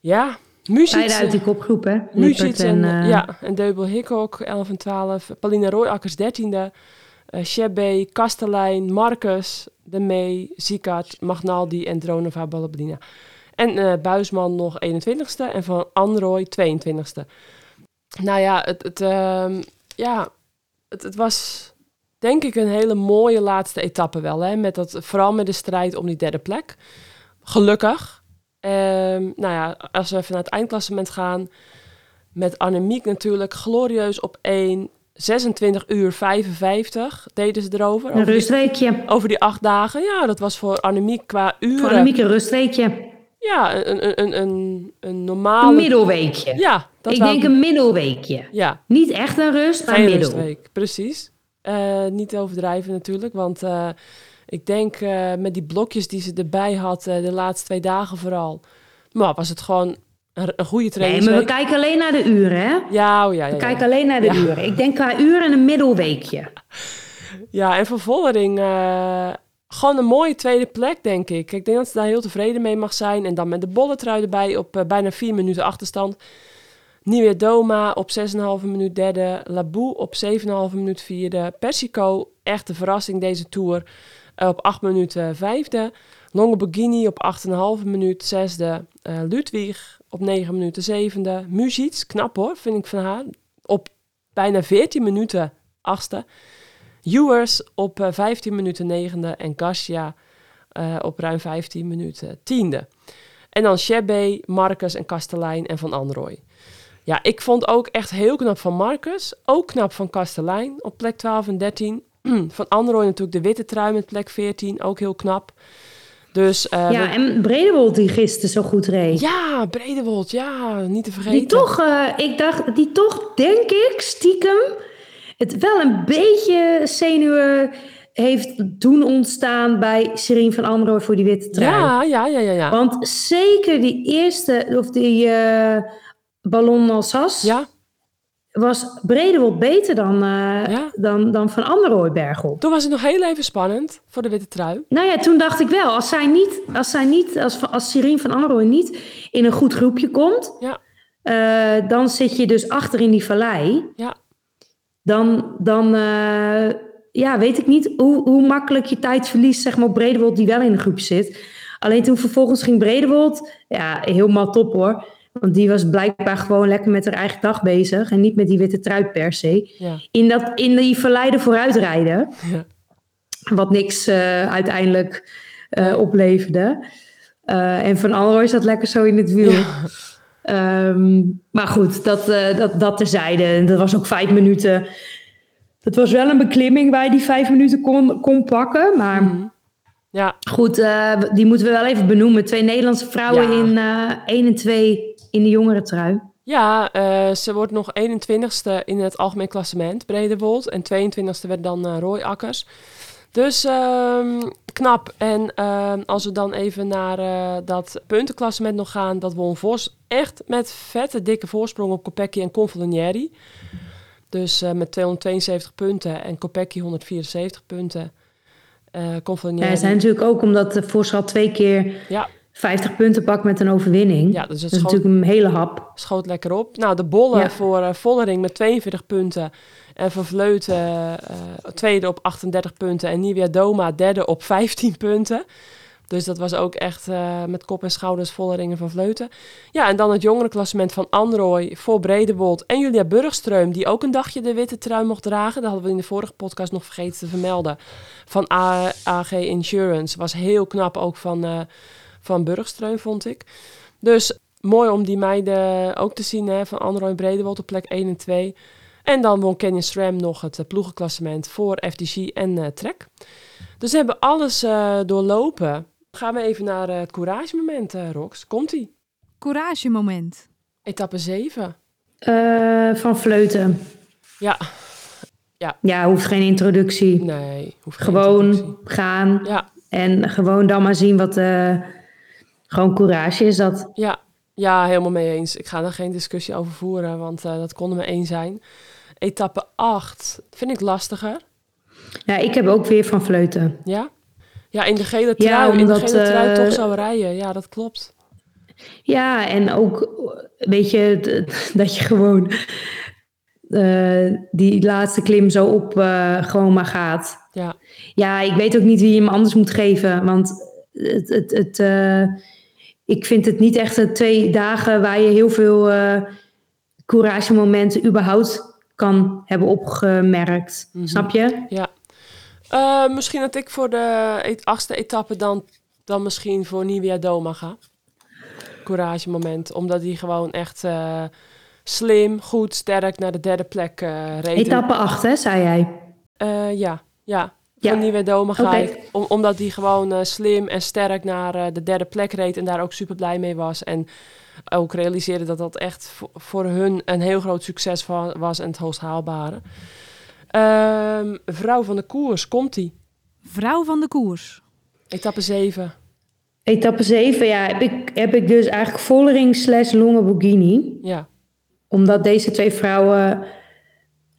Ja, Mužič. Beide uit die kopgroep, hè? Mužič en, en, uh... ja, en Deubel Hickok, elf en twaalf. Paulina Rooijakkers, dertiende. Uh, Shebe, Kastelein, Marcus, De Mee, Žigart, Magnaldi en Dronova Balabdina. En uh, Buisman nog eenentwintigste en Van Anrooij tweeëntwintigste. Nou ja, het, het, uh, ja het, het was denk ik een hele mooie laatste etappe wel. Hè? Met dat, vooral met de strijd om die derde plek. Gelukkig. Uh, nou ja, als we even naar het eindklassement gaan. Met Annemiek natuurlijk glorieus op één. zesentwintig uur vijfenvijftig deden ze erover. Een rustweekje. Over die acht dagen. Ja, dat was voor Annemiek qua uren. Voor Annemiek een rustweekje. Ja, een, een, een, een, een normale... Een middelweekje. Ja. Dat ik wel... denk een middelweekje. Ja. Niet echt een rust, maar een middel. Rustweek, precies. Uh, niet overdrijven natuurlijk, want uh, ik denk uh, met die blokjes die ze erbij had, uh, de laatste twee dagen vooral, maar was het gewoon een, een goede training. Nee, maar we kijken alleen naar de uren, hè? Ja, oh, ja, ja. We ja. kijken alleen naar de ja. uren. Ik denk qua uren een middelweekje. Ja, en voor Vollering, uh, gewoon een mooie tweede plek, denk ik. Ik denk dat ze daar heel tevreden mee mag zijn. En dan met de bolletrui erbij op uh, bijna vier minuten achterstand. Niewiadoma op zes komma vijf minuut derde. Labouche op zeven komma vijf minuut vierde. Persico, echt de verrassing deze Tour, op acht minuten vijfde. Longo Borghini op acht komma vijf minuut zesde. Uh, Ludwig op negen minuten zevende. Mužič, knap hoor, vind ik van haar, op bijna veertien minuten achtste. Ewers op uh, vijftien minuten negende. En Garcia uh, op ruim vijftien minuten tiende. En dan Shebe, Marcus en Kastelein en Van Anrooij. Ja, ik vond ook echt heel knap van Marcus. Ook knap van Kastelein op plek twaalf en dertien. Van Anrooij natuurlijk de witte trui met plek veertien. Ook heel knap. Dus, uh, ja, en Bredewold die gisteren zo goed reed. Ja, Bredewold. Ja, niet te vergeten. Die toch, uh, ik dacht, die toch denk ik stiekem het wel een beetje zenuwen heeft doen ontstaan bij Serine van Anrooij voor die witte trui. Ja, ja, ja, ja, ja. Want zeker die eerste, of die... Uh, Ballon Alsace ja. was Bredewold beter dan, uh, ja. dan, dan Van Anrooij bergop. Toen was het nog heel even spannend voor de witte trui. Nou ja, toen dacht ik wel, als zij niet, als zij niet, als, als Serine van Anrooij niet in een goed groepje komt, ja. uh, dan zit je dus achter in die vallei. Ja. Dan, dan uh, ja, weet ik niet hoe, hoe makkelijk je tijd verliest, zeg maar, op Bredewold die wel in een groepje zit. Alleen toen vervolgens ging Bredewold, ja, helemaal top hoor. Want die was blijkbaar gewoon lekker met haar eigen dag bezig. En niet met die witte trui per se. Ja. In, dat, in die verleiden vooruitrijden. Ja. Wat niks uh, uiteindelijk uh, opleverde. Uh, en Van Anrooij zat lekker zo in het wiel. Ja. Um, maar goed, dat, uh, dat, dat terzijde. Dat was ook vijf minuten. Dat was wel een beklimming waar je die vijf minuten kon, kon pakken. Maar... Mm-hmm. Ja. Goed, uh, die moeten we wel even benoemen. Twee Nederlandse vrouwen ja. in uh, één en twee in de jongere trui. Ja, uh, ze wordt nog eenentwintigste in het algemeen klassement, Bredewold. En tweeëntwintigste werd dan uh, Rooijakkers. Dus um, knap. En uh, als we dan even naar uh, dat puntenklassement nog gaan, dat won Vos echt met vette dikke voorsprong op Kopecky en Confalonieri. Dus uh, met tweehonderdtweeënzeventig punten en Kopecky honderdvierenzeventig punten. Uh, ja, het zijn natuurlijk ook omdat de Vos al twee keer ja. vijftig punten pakt met een overwinning. Ja, dus dat is schoot, natuurlijk een hele hap. Schoot lekker op. Nou, de bollen ja. voor uh, Vollering met tweeënveertig punten. En Van Vleuten uh, tweede op achtendertig punten. En Niewiadoma derde op vijftien punten. Dus dat was ook echt uh, met kop en schouders Vollering en Van Vleuten. Ja, en dan het jongerenklassement van Anrooij voor Bredewold. En Julia Burgström, die ook een dagje de witte trui mocht dragen. Dat hadden we in de vorige podcast nog vergeten te vermelden. Van A G Insurance. Was heel knap ook van, uh, van Burgström, vond ik. Dus mooi om die meiden ook te zien. Hè, van Anrooij en Bredewold op plek één en twee. En dan won Canyon SRAM nog het uh, ploegenklassement voor F D G en uh, Trek. Dus ze hebben alles uh, doorlopen. Gaan we even naar het courage moment, Rox. Komt-ie. Courage moment. Etappe zeven. Uh, van Vleuten. Ja. Ja. Ja, hoeft geen introductie. Nee, hoeft geen gewoon introductie. Gaan. Ja. En gewoon dan maar zien wat... Uh, gewoon courage is dat. Ja. Ja, helemaal mee eens. Ik ga daar geen discussie over voeren, want uh, dat konden we één zijn. Etappe acht vind ik lastiger. Ja, ik heb ook weer van Vleuten. Ja? Ja, in de gele trui. Ja, omdat, in de gele trui uh, toch zou rijden. Ja, dat klopt. Ja, en ook, weet je, dat je gewoon uh, die laatste klim zo op uh, gewoon maar gaat. Ja. Ja, ik weet ook niet wie je hem anders moet geven, want het... het, het uh, ik vind het niet echt twee dagen waar je heel veel uh, courage momenten überhaupt kan hebben opgemerkt. Mm-hmm. Snap je? Ja. Uh, misschien dat ik voor de et- achtste etappe dan, dan misschien voor Niewiadoma ga. Courage moment. Omdat die gewoon echt uh, slim, goed, sterk naar de derde plek uh, reed. Etappe acht, hè, zei jij? Uh, ja, ja. Ja. Van Niewiadoma ga okay. ik, om, omdat hij gewoon uh, slim en sterk naar uh, de derde plek reed en daar ook super blij mee was. En ook realiseerde dat dat echt voor, voor hun een heel groot succes va- was en het hoogst haalbare. Um, vrouw van de koers, komt die? Vrouw van de koers. Etappe zeven. Etappe zeven, ja, heb ik, heb ik dus eigenlijk Vollering slash Longo Borghini. Ja. Omdat deze twee vrouwen...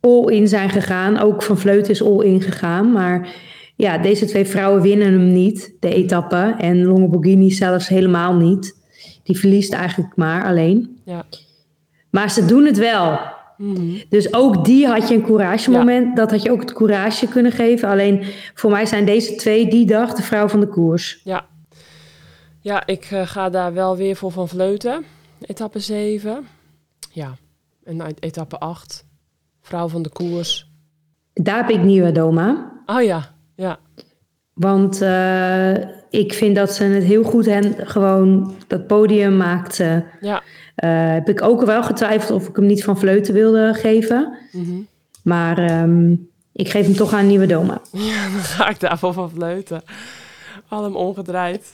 all-in zijn gegaan. Ook Van Vleuten is all-in gegaan. Maar ja, deze twee vrouwen winnen hem niet, de etappe. En Longo Borghini zelfs helemaal niet. Die verliest eigenlijk maar alleen. Ja. Maar ze doen het wel. Mm-hmm. Dus ook die had je een courage moment. Ja. Dat had je ook het courage kunnen geven. Alleen voor mij zijn deze twee die dag de vrouw van de koers. Ja, ja ik uh, ga daar wel weer voor Van Vleuten. Etappe zeven. Ja, en etappe acht. Vrouw van de koers. Daar heb ik Niewiadoma. Oh ja, ja. Want uh, ik vind dat ze het heel goed hen gewoon dat podium maakte. Ja. Uh, heb ik ook wel getwijfeld of ik hem niet van Vleuten wilde geven. Mm-hmm. Maar um, ik geef hem toch aan Niewiadoma. Ja, dan ga ik daarvoor van Vleuten. Al hem omgedraaid.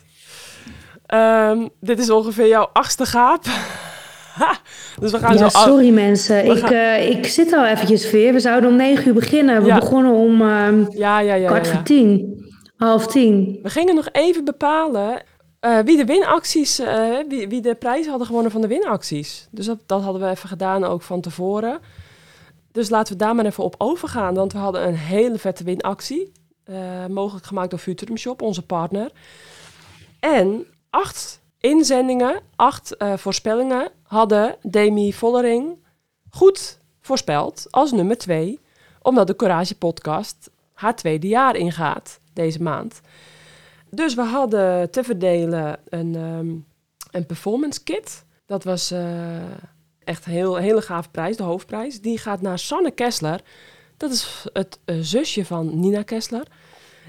Um, dit is ongeveer jouw achtste gaap. Ha, dus we gaan ja, zo... Sorry mensen, ik, gaan... uh, ik zit al eventjes weer. We zouden om negen uur beginnen. We ja. begonnen om um, ja, ja, ja, kwart ja, ja. voor tien, half tien. We gingen nog even bepalen uh, wie de winacties, uh, wie, wie de prijzen hadden gewonnen van de winacties. Dus dat, dat hadden we even gedaan ook van tevoren. Dus laten we daar maar even op overgaan, want we hadden een hele vette winactie. Uh, mogelijk gemaakt door Futurum Shop, onze partner. En acht... inzendingen, acht uh, voorspellingen, hadden Demi Vollering goed voorspeld als nummer twee. Omdat de Courage Podcast haar tweede jaar ingaat deze maand. Dus we hadden te verdelen een, um, een performance kit. Dat was uh, echt een heel, hele gave prijs, de hoofdprijs. Die gaat naar Sanne Kessler. Dat is het uh, zusje van Nina Kessler.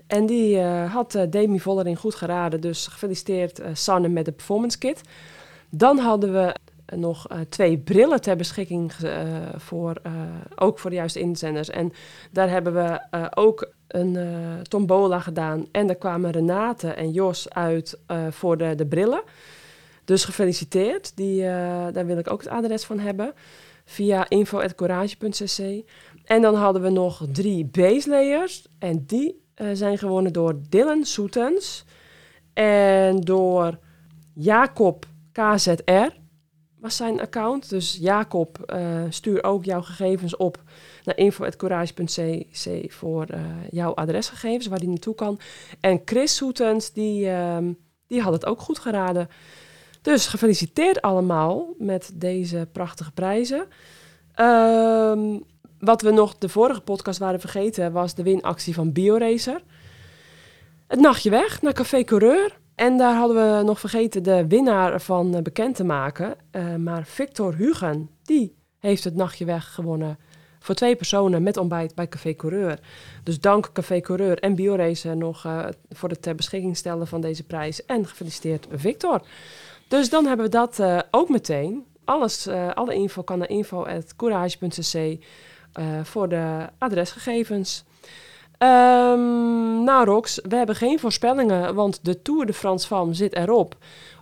En die uh, had uh, Demi Vollering goed geraden. Dus gefeliciteerd uh, Sanne met de performance kit. Dan hadden we uh, nog uh, twee brillen ter beschikking. Uh, voor, uh, ook voor de juiste inzenders. En daar hebben we uh, ook een uh, tombola gedaan. En daar kwamen Renate en Jos uit uh, voor de, de brillen. Dus gefeliciteerd. Die, uh, daar wil ik ook het adres van hebben. Via info at courage dot c c. En dan hadden we nog drie base layers. En die... Uh, zijn gewonnen door Dylan Soetens en door Jacob K Z R, was zijn account. Dus Jacob, uh, stuur ook jouw gegevens op naar info at courage dot c c voor uh, jouw adresgegevens, waar die naartoe kan. En Chris Soetens, die, uh, die had het ook goed geraden. Dus gefeliciteerd allemaal met deze prachtige prijzen. Ehm... Uh, Wat we nog de vorige podcast waren vergeten, was de winactie van BioRacer. Het nachtje weg naar Café Coureur. En daar hadden we nog vergeten de winnaar van bekend te maken. Uh, maar Victor Hugen, die heeft het nachtje weg gewonnen voor twee personen met ontbijt bij Café Coureur. Dus dank Café Coureur en BioRacer nog uh, voor het ter beschikking stellen van deze prijs. En gefeliciteerd Victor. Dus dan hebben we dat uh, ook meteen. Alles, uh, alle info kan naar info at courage dot c c. Uh, voor de adresgegevens. Um, nou Rox, we hebben geen voorspellingen, want de Tour de France Femme zit erop.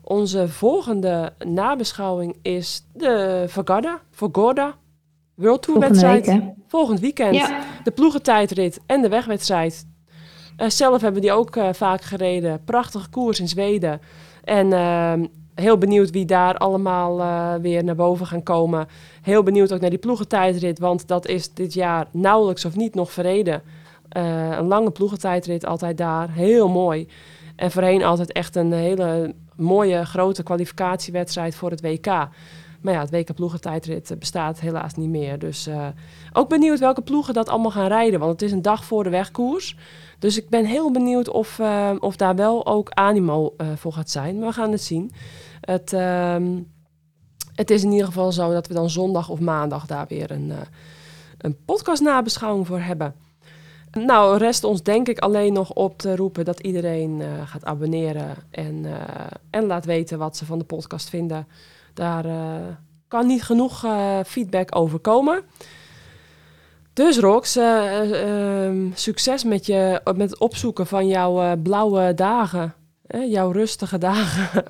Onze volgende nabeschouwing is de Vårgårda, Vårgårda World Tour wedstrijd. Week, Volgend weekend. Ja. De ploegentijdrit en de wegwedstrijd. Uh, zelf hebben die ook uh, vaak gereden. Prachtige koers in Zweden. En uh, heel benieuwd wie daar allemaal uh, weer naar boven gaan komen. Heel benieuwd ook naar die ploegentijdrit, want dat is dit jaar nauwelijks of niet nog verreden. Uh, een lange ploegentijdrit altijd daar. Heel mooi. En voorheen altijd echt een hele mooie grote kwalificatiewedstrijd voor het W K. Maar ja, het W K ploegentijdrit bestaat helaas niet meer. Dus uh, ook benieuwd welke ploegen dat allemaal gaan rijden. Want het is een dag voor de wegkoers. Dus ik ben heel benieuwd of, uh, of daar wel ook animo uh, voor gaat zijn. Maar we gaan het zien. Het, uh, het is in ieder geval zo dat we dan zondag of maandag daar weer een, uh, een podcast nabeschouwing voor hebben. Nou, rest ons denk ik alleen nog op te roepen dat iedereen uh, gaat abonneren en, uh, en laat weten wat ze van de podcast vinden. Daar uh, kan niet genoeg uh, feedback over komen. Dus Rox, uh, uh, uh, succes met, je, met het opzoeken van jouw uh, blauwe dagen. Eh, jouw rustige dagen.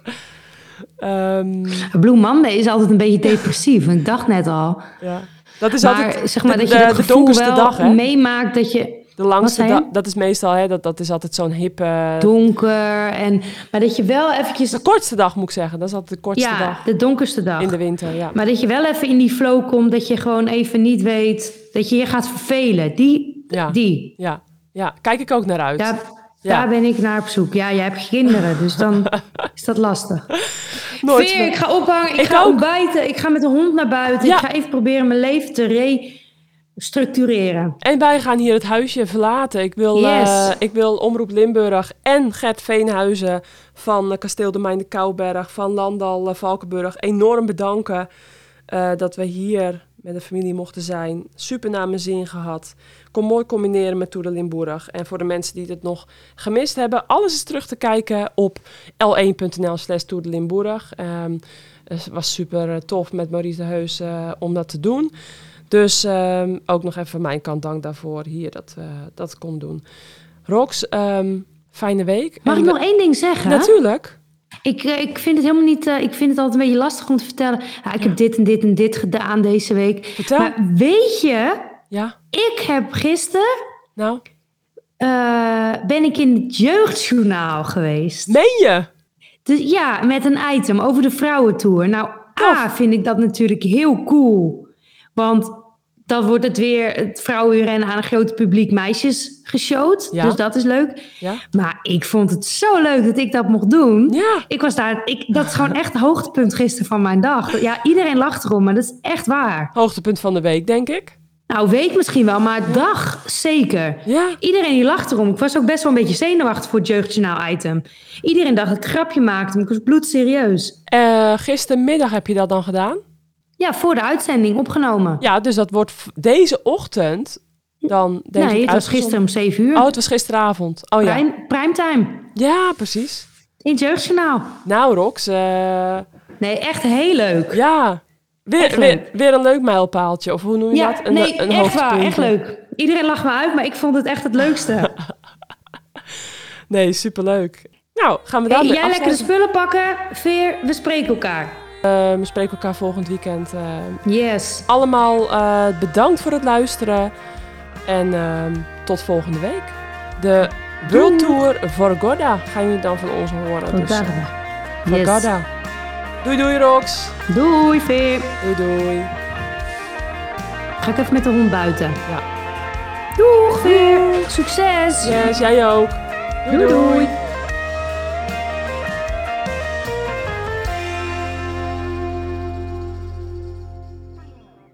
um... Blue Monday is altijd een beetje depressief. Ik dacht net al. Ja. Dat is maar, altijd zeg maar, de, dat je dat de donkerste dag hè? Meemaakt dat je... De langste dag, dat is meestal, hè, dat, dat is altijd zo'n hippe... Uh... Donker en... Maar dat je wel eventjes... De kortste dag moet ik zeggen, dat is altijd de kortste ja, dag. Ja, de donkerste dag. In de winter, ja. Maar dat je wel even in die flow komt, dat je gewoon even niet weet... Dat je je gaat vervelen, die... Ja, die. ja, ja. Kijk ik ook naar uit. Daar, ja. daar ben ik naar op zoek. Ja, jij hebt kinderen, dus dan is dat lastig. Nooit Veer, meer. Ik ga ophangen, ik, ik ga ook. ontbijten, ik ga met de hond naar buiten. Ja. Ik ga even proberen mijn leven te re... structureren. En wij gaan hier het huisje verlaten. Ik wil, yes. uh, ik wil Omroep Limburg en Gert Veenhuizen van uh, Kasteel de Mijn de Kouberg, van Landal, uh, Valkenburg enorm bedanken uh, dat we hier met de familie mochten zijn. Super naar mijn zin gehad. Kon mooi combineren met Tour de Limburg. En voor de mensen die het nog gemist hebben, alles is terug te kijken op l1.nl slash Tour de Limburg. Um, het was super tof met Maurice de Heus uh, om dat te doen. Dus um, ook nog even van mijn kant dank daarvoor hier dat we uh, dat kon doen. Rox, um, fijne week. Mag en ik we... nog één ding zeggen? Natuurlijk. Ik, ik vind het helemaal niet. Uh, ik vind het altijd een beetje lastig om te vertellen. Ah, ik ja. heb dit en dit en dit gedaan deze week. Vertel. Maar weet je? Ja. Ik heb gisteren. Nou. Uh, ben ik in het jeugdjournaal geweest. Meen je? Dus ja, met een item over de vrouwentour. Nou, tof. A, vind ik dat natuurlijk heel cool. Want dan wordt het weer het vrouwenrennen aan een groot publiek meisjes geshowd. Ja. Dus dat is leuk. Ja. Maar ik vond het zo leuk dat ik dat mocht doen. Ja. Ik was daar, ik, dat is gewoon echt het hoogtepunt gisteren van mijn dag. Ja, iedereen lacht erom, maar dat is echt waar. Hoogtepunt van de week, denk ik. Nou, week misschien wel, maar ja. dag zeker. Ja. Iedereen die lacht erom. Ik was ook best wel een beetje zenuwachtig voor het jeugdjournaal-item. Iedereen dacht dat ik een grapje maakte, maar ik was bloedserieus. Uh, gistermiddag heb je dat dan gedaan? Ja, voor de uitzending opgenomen. Ja, dus dat wordt deze ochtend dan... Deze nee, het was gisteren om zeven uur. Oh, het was gisteravond. Oh, Prime, ja. Primetime. Ja, precies. In het jeugdjournaal. Nou, Rox. Uh... Nee, echt heel leuk. Ja. Weer, echt weer, leuk. weer een leuk mijlpaaltje. Of hoe noem je ja, dat? Een, nee, een echt waar. Echt leuk. Iedereen lacht me uit, maar ik vond het echt het leukste. Nee, superleuk. Nou, gaan we daar hey, Jij afsluiten. Lekker de spullen pakken. Veer, we spreken elkaar. Uh, we spreken elkaar volgend weekend. Uh, yes. Allemaal uh, bedankt voor het luisteren. En uh, tot volgende week. De World Tour Vårgårda gaan jullie dan van ons horen. Vårgårda. Dus, uh, Vårgårda. Yes. Doei doei Rox. Doei Veer. Doei doei. Ga ik even met de hond buiten. Ja. Doeg Veer. Succes. Yes, jij ook. Doei doei. doei.